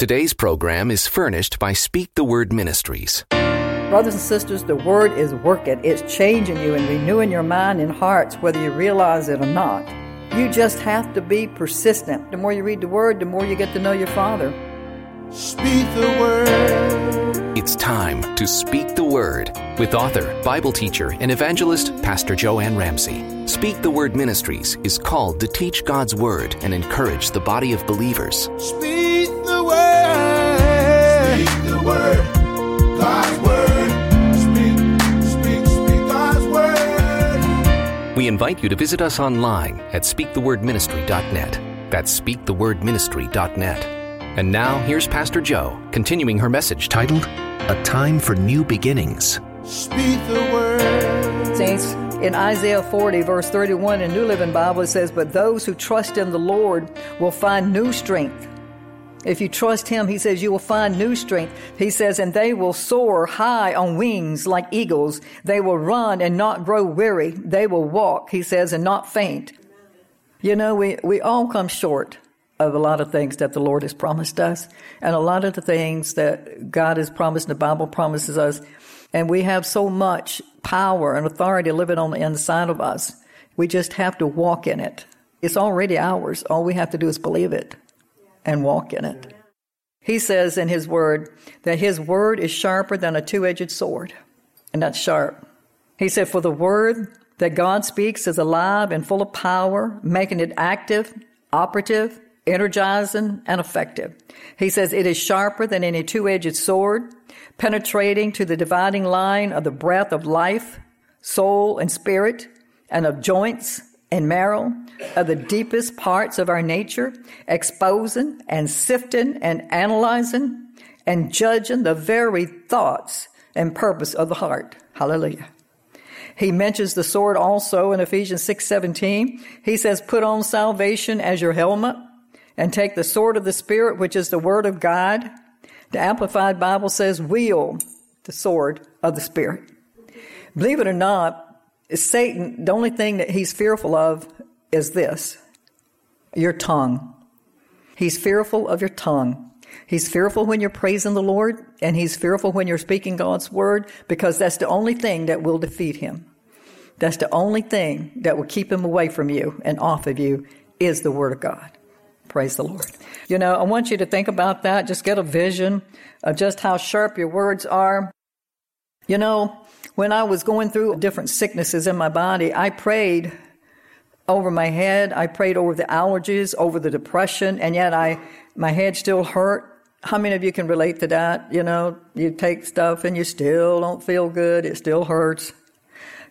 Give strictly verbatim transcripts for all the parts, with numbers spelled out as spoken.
Today's program is furnished by Speak the Word Ministries. Brothers and sisters, the Word is working. It's changing you and renewing your mind and hearts, whether you realize it or not. You just have to be persistent. The more you read the Word, the more you get to know your Father. Speak the Word. It's time to Speak the Word with author, Bible teacher, and evangelist, Pastor Jo Anne Ramsay. Speak the Word Ministries is called to teach God's Word and encourage the body of believers. Speak the Word. Speak the Word. God's Word. Speak, speak, speak God's Word. We invite you to visit us online at speak the word ministry dot net. That's speak the word ministry dot net. And now, here's Pastor Jo, continuing her message titled, A Time for New Beginnings. Speak the Word. Saints, in Isaiah forty, verse thirty-one, in New Living Bible, it says, "But those who trust in the Lord will find new strength." If you trust Him, He says, you will find new strength. He says, "And they will soar high on wings like eagles. They will run and not grow weary. They will walk," He says, "and not faint." You know, we, we all come short of a lot of things that the Lord has promised us. And a lot of the things that God has promised, the Bible promises us. And we have so much power and authority living on the inside of us. We just have to walk in it. It's already ours. All we have to do is believe it and walk in it. He says in His Word that His Word is sharper than a two-edged sword. And that's sharp. He said, "For the Word that God speaks is alive and full of power, making it active, operative, energizing, and effective." He says, "It is sharper than any two-edged sword, penetrating to the dividing line of the breath of life, soul, and spirit, and of joints and marrow, of the deepest parts of our nature, exposing and sifting and analyzing and judging the very thoughts and purpose of the heart." Hallelujah. He mentions the sword also in Ephesians six seventeen. He says, "Put on salvation as your helmet and take the sword of the Spirit, which is the Word of God." The Amplified Bible says, "Wield the sword of the Spirit." Believe it or not, Satan, the only thing that he's fearful of is this, your tongue. He's fearful of your tongue. He's fearful when you're praising the Lord, and he's fearful when you're speaking God's Word, because that's the only thing that will defeat him. That's the only thing that will keep him away from you and off of you is the Word of God. Praise the Lord. You know, I want you to think about that. Just get a vision of just how sharp your words are. You know, when I was going through different sicknesses in my body, I prayed over my head. I prayed over the allergies, over the depression, and yet I, my head still hurt. How many of you can relate to that? You know, you take stuff and you still don't feel good. It still hurts.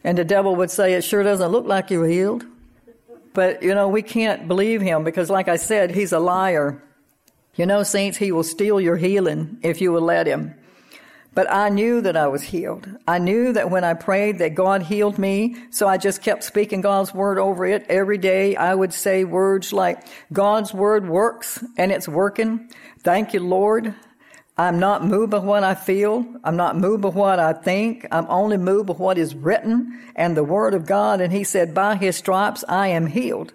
And the devil would say, "It sure doesn't look like you were healed." But, you know, we can't believe him because, like I said, he's a liar. You know, saints, he will steal your healing if you will let him. But I knew that I was healed. I knew that when I prayed that God healed me, so I just kept speaking God's Word over it. Every day I would say words like, "God's Word works, and it's working. Thank you, Lord. I'm not moved by what I feel. I'm not moved by what I think. I'm only moved by what is written and the Word of God." And He said, "By His stripes I am healed."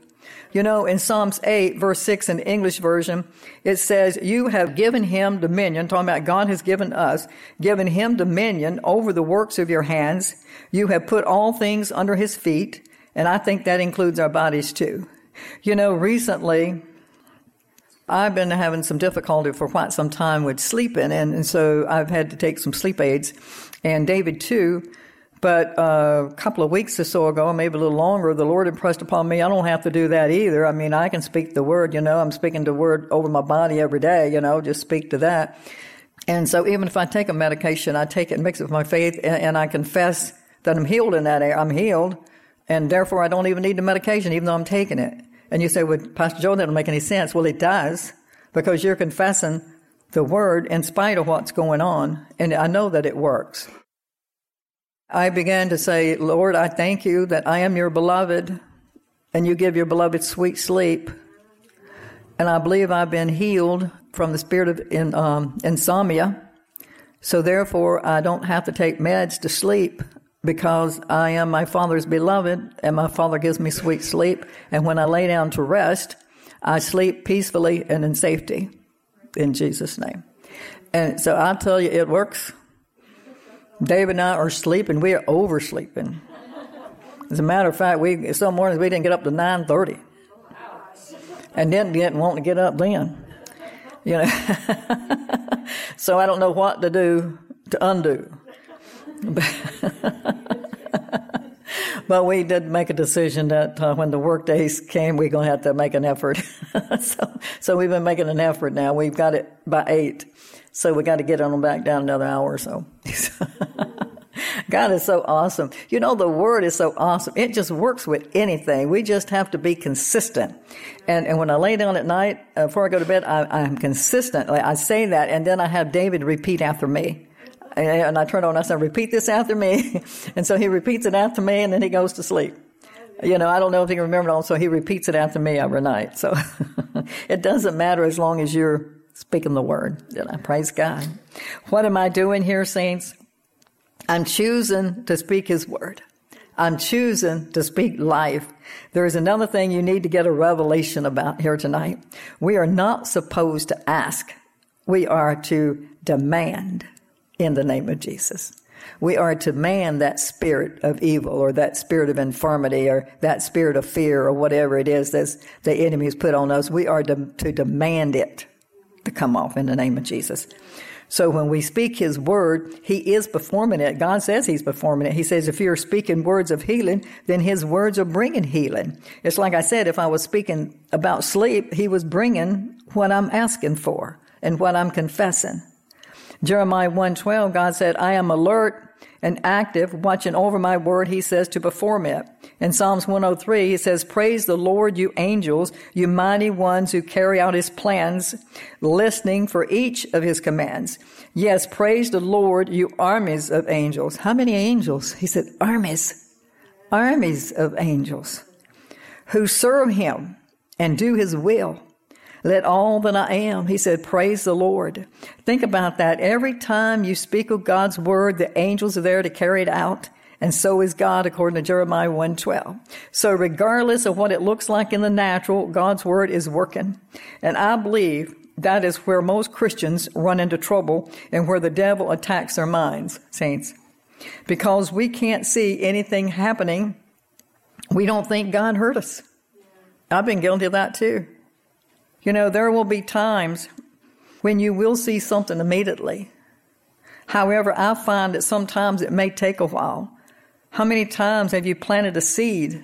You know, in Psalms eight, verse six in the English version, it says, "You have given him dominion," talking about God has given us, "given him dominion over the works of your hands. You have put all things under his feet." And I think that includes our bodies too. You know, recently, I've been having some difficulty for quite some time with sleeping, and, and so I've had to take some sleep aids. And David too. But uh, a couple of weeks or so ago, maybe a little longer, the Lord impressed upon me, I don't have to do that either. I mean, I can speak the Word, you know. I'm speaking the Word over my body every day, you know, just speak to that. And so even if I take a medication, I take it and mix it with my faith, and, and I confess that I'm healed in that area. I'm healed, and therefore I don't even need the medication, even though I'm taking it. And you say, "Well, Pastor Joe, that doesn't make any sense." Well, it does, because you're confessing the Word in spite of what's going on, and I know that it works. I began to say, "Lord, I thank you that I am your beloved, and you give your beloved sweet sleep." And I believe I've been healed from the spirit of in, um, insomnia. So therefore, I don't have to take meds to sleep because I am my Father's beloved, and my Father gives me sweet sleep. And when I lay down to rest, I sleep peacefully and in safety. in Jesus' name. And so I tell you, it works. Dave and I are sleeping. We are oversleeping. As a matter of fact, we some mornings we didn't get up to nine thirty. And then didn't want to get up then. You know. So I don't know what to do to undo. But we did make a decision that uh, when the work days came, we're going to have to make an effort. so, so we've been making an effort now. We've got it by eight. So we got to get on them back down another hour or so. God is so awesome. You know, the Word is so awesome. It just works with anything. We just have to be consistent. And and when I lay down at night, uh, before I go to bed, I, I'm consistent. Like I say that, and then I have David repeat after me. And I turn on, I said, repeat this after me. And so he repeats it after me, and then he goes to sleep. You know, I don't know if he can remember it all, so he repeats it after me every night. So it doesn't matter as long as you're speaking the Word. You know, praise God. What am I doing here, saints? I'm choosing to speak His Word. I'm choosing to speak life. There is another thing you need to get a revelation about here tonight. We are not supposed to ask. We are to demand. In the name of Jesus, we are to man that spirit of evil or that spirit of infirmity or that spirit of fear or whatever it is that the enemy has put on us. We are to, to demand it to come off in the name of Jesus. So when we speak His Word, He is performing it. God says He's performing it. He says if you're speaking words of healing, then His words are bringing healing. It's like I said, if I was speaking about sleep, He was bringing what I'm asking for and what I'm confessing. Jeremiah one twelve, God said, I am alert and active, watching over my word, He says, to perform it. In Psalms one oh three, He says, praise the Lord, you angels, you mighty ones who carry out His plans, listening for each of His commands. Yes, praise the Lord, you armies of angels. How many angels? He said, armies, armies of angels who serve Him and do His will. Let all that I am, He said, praise the Lord. Think about that. Every time you speak of God's word, the angels are there to carry it out. And so is God, according to Jeremiah one twelve. So regardless of what it looks like in the natural, God's word is working. And I believe that is where most Christians run into trouble and where the devil attacks their minds, saints. Because we can't see anything happening, we don't think God heard us. I've been guilty of that too. You know, there will be times when you will see something immediately. However, I find that sometimes it may take a while. How many times have you planted a seed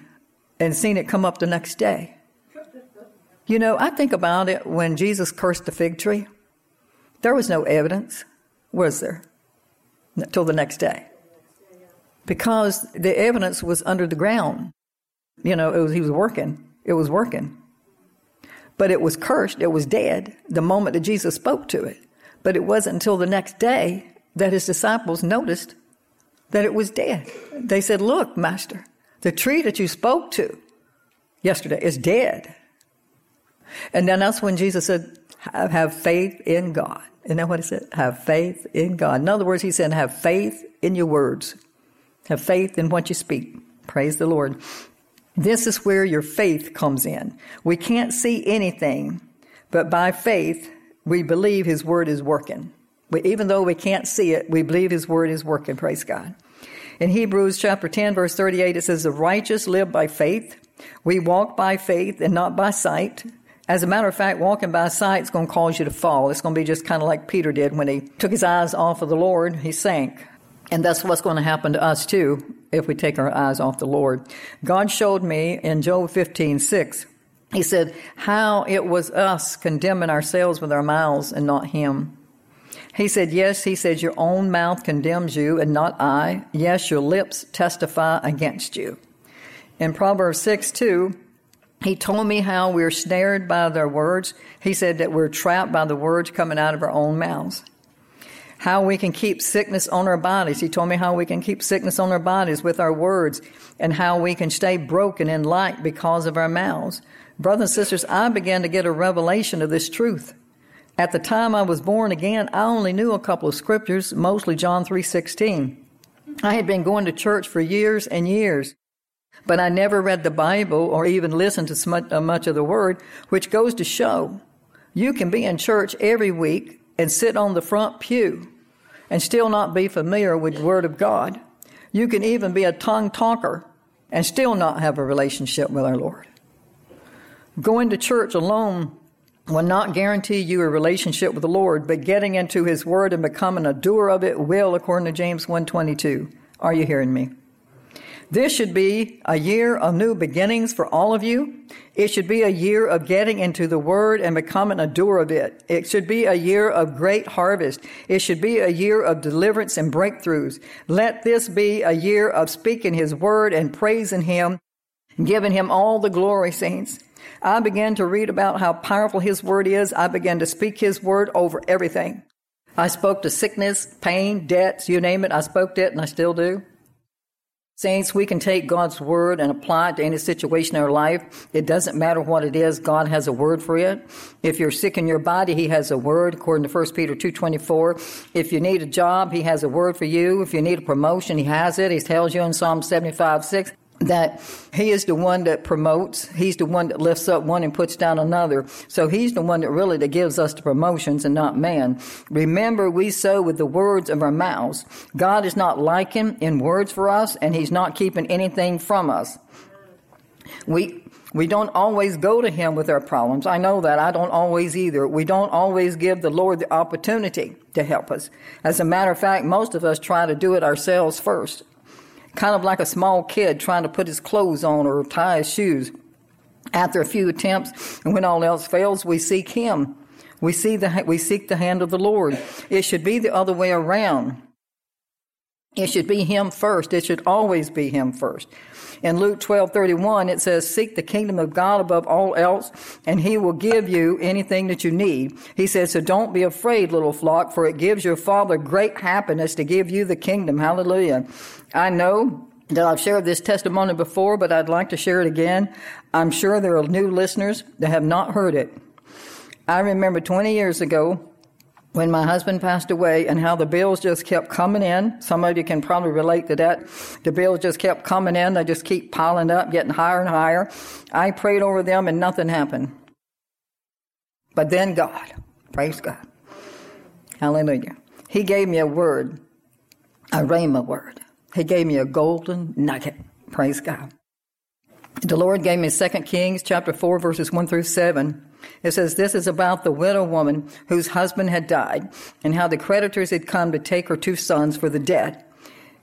and seen it come up the next day? You know, I think about it when Jesus cursed the fig tree. There was no evidence, was there, until the next day? Because the evidence was under the ground. You know, it was, he was working. It was working. But it was cursed, it was dead, the moment that Jesus spoke to it. But it wasn't until the next day that His disciples noticed that it was dead. They said, look, Master, the tree that you spoke to yesterday is dead. And then that's when Jesus said, have faith in God. Isn't that what He said? Have faith in God. In other words, He said, have faith in your words. Have faith in what you speak. Praise the Lord. This is where your faith comes in. We can't see anything, but by faith, we believe His word is working. We, even though we can't see it, we believe His word is working. Praise God. In Hebrews chapter ten, verse thirty-eight, it says, the righteous live by faith. We walk by faith and not by sight. As a matter of fact, walking by sight is going to cause you to fall. It's going to be just kind of like Peter did when he took his eyes off of the Lord. He sank. And that's what's going to happen to us too if we take our eyes off the Lord. God showed me in Job fifteen six, He said, how it was us condemning ourselves with our mouths and not Him. He said, yes, He said, your own mouth condemns you and not I. Yes, your lips testify against you. In Proverbs six two, He told me how we're snared by their words. He said that we're trapped by the words coming out of our own mouths. How we can keep sickness on our bodies. He told me how we can keep sickness on our bodies with our words and how we can stay broken in light because of our mouths. Brothers and sisters, I began to get a revelation of this truth. At the time I was born again, I only knew a couple of scriptures, mostly John three sixteen. I had been going to church for years and years, but I never read the Bible or even listened to much of the Word, which goes to show You can be in church every week and sit on the front pew and still not be familiar with the Word of God. You can even be a tongue talker and still not have a relationship with our Lord. Going to church alone will not guarantee you a relationship with the Lord, but getting into His Word and becoming a doer of it will, according to James one twenty-two. Are you hearing me? This should be a year of new beginnings for all of you. It should be a year of getting into the Word and becoming a doer of it. It should be a year of great harvest. It should be a year of deliverance and breakthroughs. Let this be a year of speaking His Word and praising Him, giving Him all the glory, saints. I began to read about how powerful His Word is. I began to speak His Word over everything. I spoke to sickness, pain, debts, you name it. I spoke to it, and I still do. Saints, we can take God's Word and apply it to any situation in our life. It doesn't matter what it is. God has a word for it. If you're sick in your body, He has a word, according to First Peter two twenty-four. If you need a job, He has a word for you. If you need a promotion, He has it. He tells you in Psalm seventy-five six that He is the one that promotes. He's the one that lifts up one and puts down another. So He's the one that really that gives us the promotions and not man. Remember, we sow with the words of our mouths. God is not lacking in words for us, and He's not keeping anything from us. We we don't always go to Him with our problems. I know that. I don't always either. We don't always give the Lord the opportunity to help us. As a matter of fact, most of us try to do it ourselves first. Kind of like a small kid trying to put his clothes on or tie his shoes. After a few attempts, and when all else fails, we seek Him. We see the, we seek the hand of the Lord. It should be the other way around. It should be Him first. It should always be Him first. In Luke twelve thirty-one, it says, "Seek the kingdom of God above all else, and He will give you anything that you need." He says, "So don't be afraid, little flock, for it gives your Father great happiness to give you the kingdom." Hallelujah. I know that I've shared this testimony before, but I'd like to share it again. I'm sure there are new listeners that have not heard it. I remember twenty years ago when my husband passed away and how the bills just kept coming in. Some of you can probably relate to that. The bills just kept coming in. They just keep piling up, getting higher and higher. I prayed over them and nothing happened. But then God, praise God, hallelujah, He gave me a word, a rhema word. He gave me a golden nugget. Praise God. The Lord gave me Second Kings chapter four, verses one through seven. It says, "This is about the widow woman whose husband had died and how the creditors had come to take her two sons for the debt."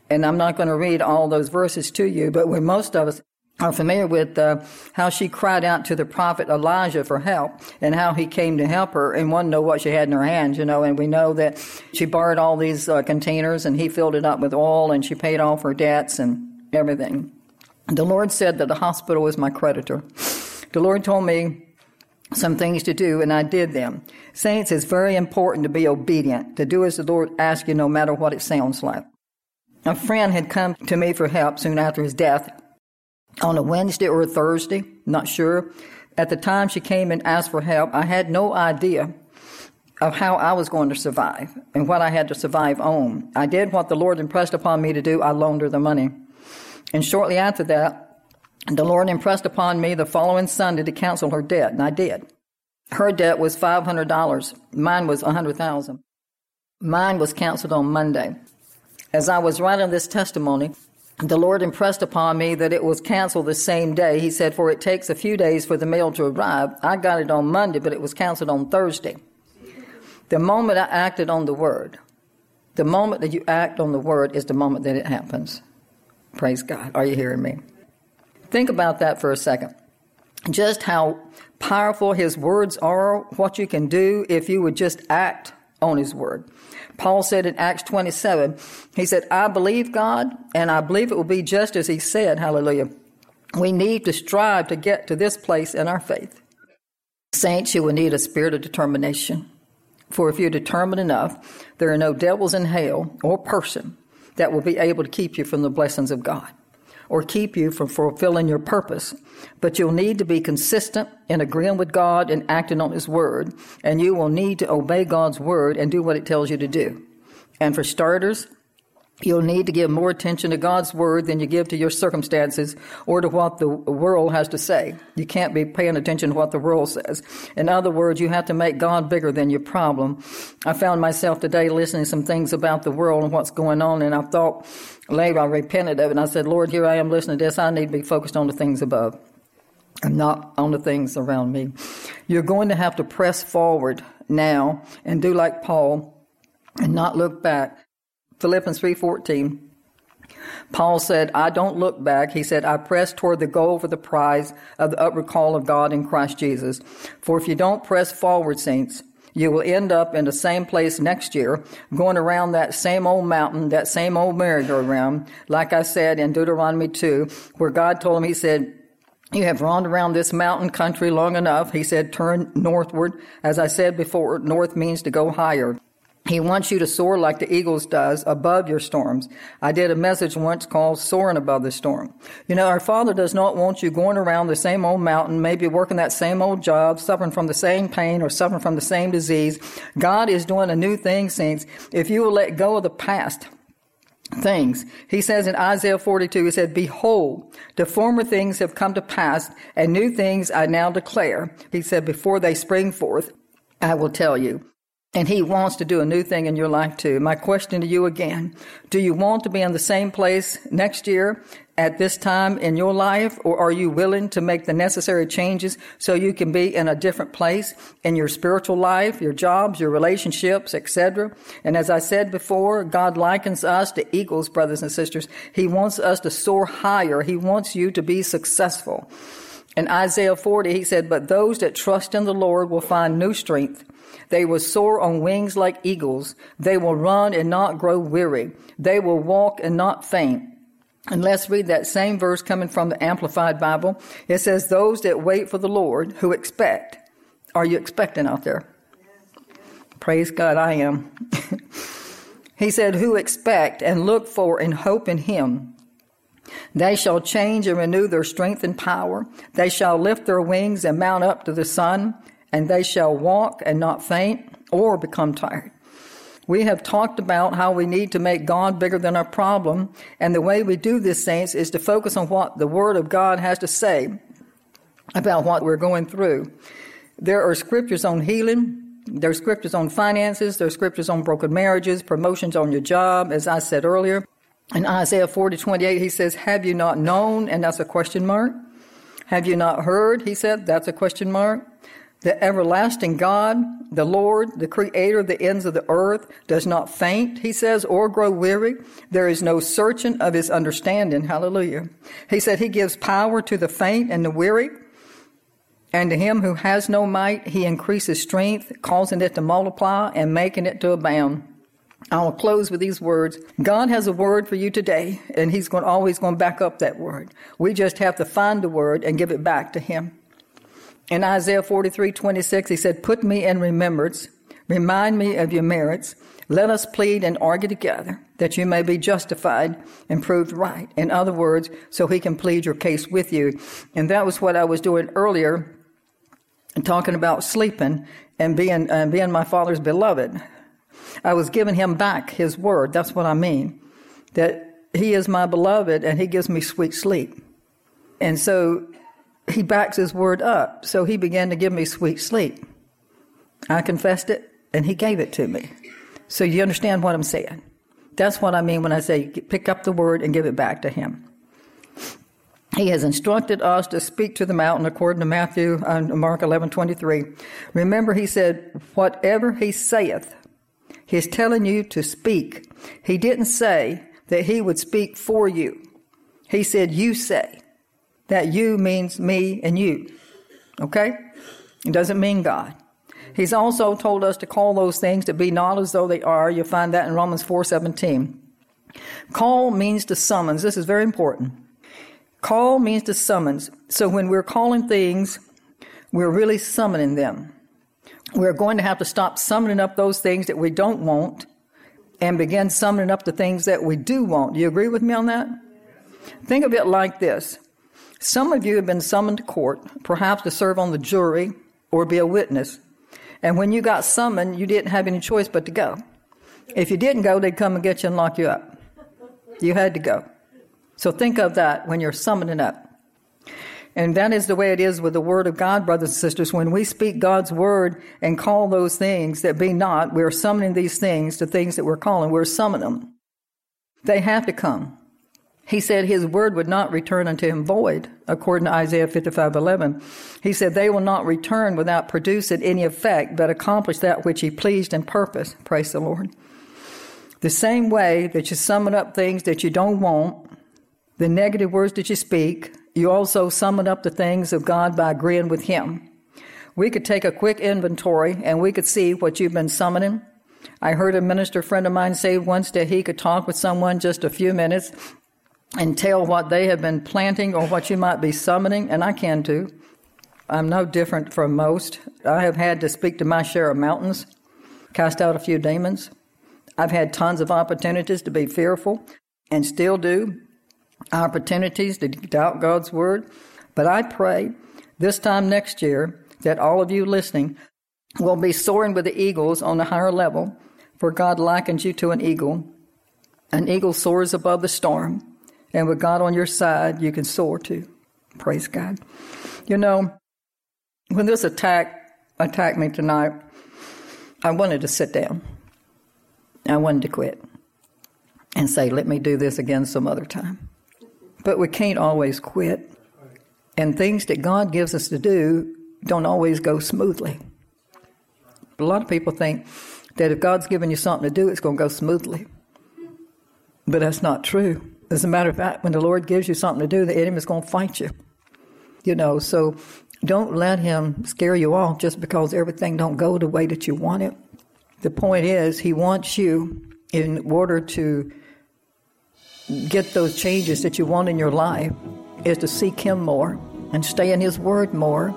And I'm not going to read all those verses to you, but when most of us are familiar with uh, how she cried out to the prophet Elijah for help and how he came to help her and wanted to know what she had in her hands, you know, and we know that she borrowed all these uh, containers and he filled it up with oil and she paid off her debts and everything. The Lord said that the hospital was my creditor. The Lord told me some things to do, and I did them. Saints, it's very important to be obedient, to do as the Lord asks you no matter what it sounds like. A friend had come to me for help soon after his death on a Wednesday or a Thursday, not sure. At the time she came and asked for help, I had no idea of how I was going to survive and what I had to survive on. I did what the Lord impressed upon me to do. I loaned her the money. And shortly after that, the Lord impressed upon me the following Sunday to cancel her debt, and I did. Her debt was five hundred dollars. Mine was one hundred thousand dollars. Mine was canceled on Monday. As I was writing this testimony, the Lord impressed upon me that it was canceled the same day. He said, "For it takes a few days for the mail to arrive." I got it on Monday, but it was canceled on Thursday. The moment I acted on the Word, the moment that you act on the Word is the moment that it happens. Praise God. Are you hearing me? Think about that for a second. Just how powerful His words are, what you can do if you would just act on His word. Paul said in Acts twenty-seven, he said, "I believe God, and I believe it will be just as He said." Hallelujah. We need to strive to get to this place in our faith. Saints, you will need a spirit of determination. For if you're determined enough, there are no devils in hell or person that will be able to keep you from the blessings of God or keep you from fulfilling your purpose. But you'll need to be consistent in agreeing with God and acting on His word, and you will need to obey God's word and do what it tells you to do. And for starters, You'll need to give more attention to God's word than you give to your circumstances or to what the world has to say. You can't be paying attention to what the world says. In other words, you have to make God bigger than your problem. I found myself today listening to some things about the world and what's going on, and I thought later I repented of it, and I said, Lord, here I am listening to this. I need to be focused on the things above and not on the things around me. You're going to have to press forward now and do like Paul and not look back. Philippians three fourteen, Paul said, I don't look back. He said, I press toward the goal for the prize of the upward call of God in Christ Jesus. For if you don't press forward, saints, you will end up in the same place next year, going around that same old mountain, that same old merry-go-round, like I said in Deuteronomy two, where God told him, he said, you have roamed around this mountain country long enough. He said, turn northward. As I said before, north means to go higher. He wants you to soar like the eagles does above your storms. I did a message once called Soaring Above the Storm. You know, our Father does not want you going around the same old mountain, maybe working that same old job, suffering from the same pain or suffering from the same disease. God is doing a new thing, saints, if you will let go of the past things. He says in Isaiah forty-two, he said, behold, the former things have come to pass, and new things I now declare. He said, before they spring forth, I will tell you. And he wants to do a new thing in your life too. My question to you again, do you want to be in the same place next year at this time in your life, or are you willing to make the necessary changes so you can be in a different place in your spiritual life, your jobs, your relationships, et cetera? And as I said before, God likens us to eagles, brothers and sisters. He wants us to soar higher. He wants you to be successful. In Isaiah forty, he said, but those that trust in the Lord will find new strength. They will soar on wings like eagles. They will run and not grow weary. They will walk and not faint. And let's read that same verse coming from the Amplified Bible. It says, those that wait for the Lord who expect. Are you expecting out there? Praise God, I am. He said, who expect and look for and hope in him. They shall change and renew their strength and power. They shall lift their wings and mount up to the sun, and they shall walk and not faint or become tired. We have talked about how we need to make God bigger than our problem, and the way we do this, saints, is to focus on what the Word of God has to say about what we're going through. There are scriptures on healing. There are scriptures on finances. There are scriptures on broken marriages, promotions on your job, as I said earlier. In Isaiah forty twenty-eight, he says, have you not known? And that's a question mark. Have you not heard? He said, that's a question mark. The everlasting God, the Lord, the creator of the ends of the earth, does not faint, he says, or grow weary. There is no searching of his understanding. Hallelujah. He said he gives power to the faint and the weary. And to him who has no might, he increases strength, causing it to multiply and making it to abound. I will close with these words. God has a word for you today, and he's going, always going to back up that word. We just have to find the word and give it back to him. In Isaiah forty-three twenty-six, he said, put me in remembrance. Remind me of your merits. Let us plead and argue together that you may be justified and proved right. In other words, so he can plead your case with you. And that was what I was doing earlier, talking about sleeping and being, uh, being my Father's beloved. I was giving him back his word. That's what I mean, that he is my beloved and he gives me sweet sleep. And so he backs his word up. So he began to give me sweet sleep. I confessed it and he gave it to me. So you understand what I'm saying? That's what I mean when I say pick up the word and give it back to him. He has instructed us to speak to the mountain according to Matthew, uh, Mark eleven twenty-three. Remember, he said, whatever he saith, he's telling you to speak. He didn't say that he would speak for you. He said, you say. That you means me and you. Okay? It doesn't mean God. He's also told us to call those things to be not as though they are. You'll find that in Romans four seventeen. Call means to summons. This is very important. Call means to summons. So when we're calling things, we're really summoning them. We're going to have to stop summoning up those things that we don't want and begin summoning up the things that we do want. Do you agree with me on that? Think of it like this. Some of you have been summoned to court, perhaps to serve on the jury or be a witness. And when you got summoned, you didn't have any choice but to go. If you didn't go, they'd come and get you and lock you up. You had to go. So think of that when you're summoning up. And that is the way it is with the Word of God, brothers and sisters. When we speak God's Word and call those things that be not, we're summoning these things, the things that we're calling, we're summoning them. They have to come. He said his word would not return unto him void, according to Isaiah fifty-five eleven. He said they will not return without producing any effect, but accomplish that which he pleased and purposed. Praise the Lord. The same way that you summon up things that you don't want, the negative words that you speak, you also summon up the things of God by agreeing with him. We could take a quick inventory and we could see what you've been summoning. I heard a minister friend of mine say once that he could talk with someone just a few minutes and tell what they have been planting or what you might be summoning, and I can too. I'm no different from most. I have had to speak to my share of mountains, cast out a few demons. I've had tons of opportunities to be fearful and still do, opportunities to doubt God's word. But I pray this time next year that all of you listening will be soaring with the eagles on a higher level, for God likens you to an eagle. An eagle soars above the storm. And with God on your side, you can soar too. Praise God. You know, when this attack attacked me tonight, I wanted to sit down. I wanted to quit and say, let me do this again some other time. But we can't always quit. And things that God gives us to do don't always go smoothly. A lot of people think that if God's given you something to do, it's going to go smoothly. But that's not true. As a matter of fact, when the Lord gives you something to do, the enemy is going to fight you. You know, so don't let him scare you off just because everything don't go the way that you want it. The point is, he wants you in order to get those changes that you want in your life is to seek him more and stay in his word more,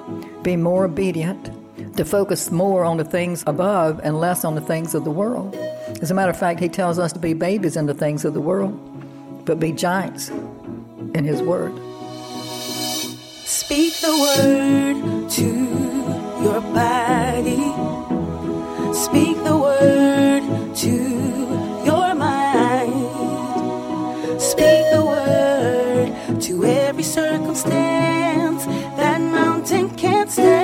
be more obedient, to focus more on the things above and less on the things of the world. As a matter of fact, he tells us to be babies in the things of the world, but be giants in his word. Speak the word to your body. Speak the word to your mind. Speak the word to every circumstance that mountain can't stand.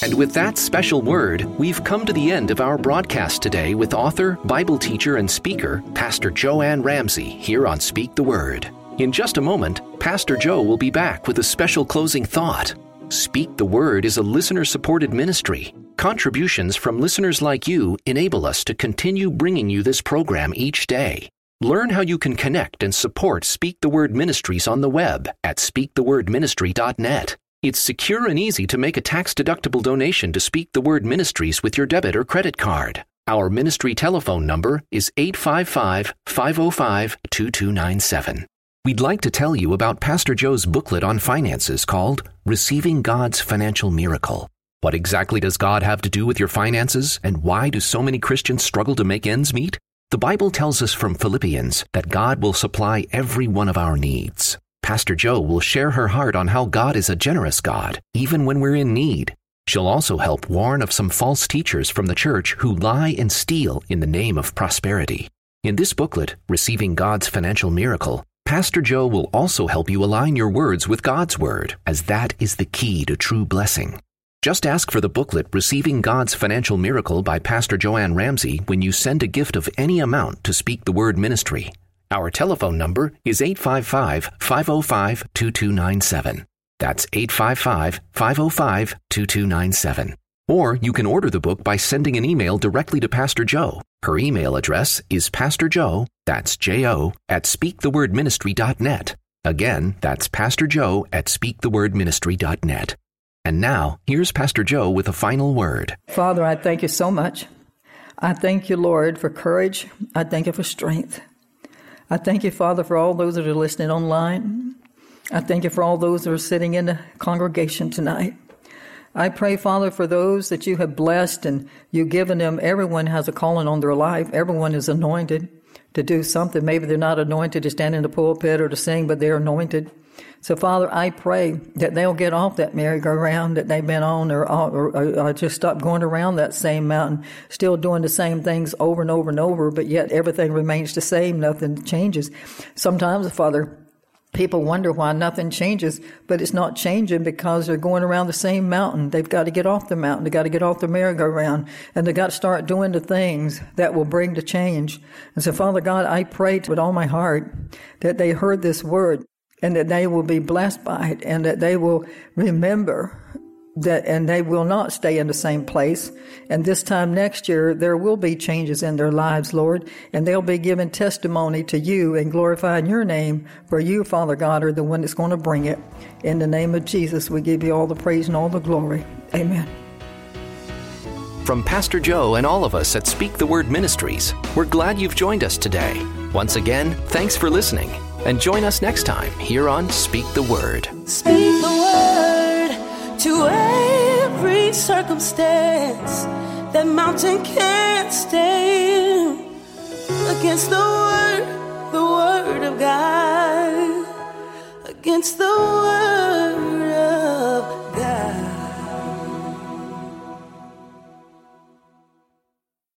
And with that special word, we've come to the end of our broadcast today with author, Bible teacher, and speaker, Pastor Jo Anne Ramsay, here on Speak the Word. In just a moment, Pastor Jo will be back with a special closing thought. Speak the Word is a listener-supported ministry. Contributions from listeners like you enable us to continue bringing you this program each day. Learn how you can connect and support Speak the Word Ministries on the web at speak the word ministry dot net. It's secure and easy to make a tax-deductible donation to Speak the Word Ministries with your debit or credit card. Our ministry telephone number is eight five five, five oh five, two two nine seven. We'd like to tell you about Pastor Joe's booklet on finances called Receiving God's Financial Miracle. What exactly does God have to do with your finances, and why do so many Christians struggle to make ends meet? The Bible tells us from Philippians that God will supply every one of our needs. Pastor Jo will share her heart on how God is a generous God, even when we're in need. She'll also help warn of some false teachers from the church who lie and steal in the name of prosperity. In this booklet, Receiving God's Financial Miracle, Pastor Jo will also help you align your words with God's Word, as that is the key to true blessing. Just ask for the booklet, Receiving God's Financial Miracle by Pastor Jo Anne Ramsay, when you send a gift of any amount to Speak the Word Ministry. Our telephone number is eight five five, five oh five, two two nine seven. That's eight five five, five oh five, two two nine seven. Or you can order the book by sending an email directly to Pastor Jo. Her email address is pastorjo, that's J O, at speak the word ministry dot net. Again, that's pastorjo at speak the word ministry dot net. And now, here's Pastor Jo with a final word. Father, I thank you so much. I thank you, Lord, for courage. I thank you for strength. I thank you, Father, for all those that are listening online. I thank you for all those that are sitting in the congregation tonight. I pray, Father, for those that you have blessed and you've given them. Everyone has a calling on their life. Everyone is anointed. to do something. Maybe they're not anointed to stand in the pulpit or to sing, but they're anointed. So, Father, I pray that they'll get off that merry-go-round that they've been on, or, or, or just stop going around that same mountain, still doing the same things over and over and over, but yet everything remains the same, nothing changes. Sometimes, Father, people wonder why nothing changes, but it's not changing because they're going around the same mountain. They've got to get off the mountain. They've got to get off the merry-go-round, and they've got to start doing the things that will bring the change. And so, Father God, I pray with all my heart that they heard this word, and that they will be blessed by it, and that they will remember that, and they will not stay in the same place. And this time next year, there will be changes in their lives, Lord, and they'll be giving testimony to you and glorifying your name, for you, Father God, are the one that's going to bring it. In the name of Jesus, we give you all the praise and all the glory. Amen. From Pastor Jo and all of us at Speak the Word Ministries, we're glad you've joined us today. Once again, thanks for listening. And join us next time here on Speak the Word. Speak the word to every circumstance that mountain can't stand against the word, the word of God, against the word of God.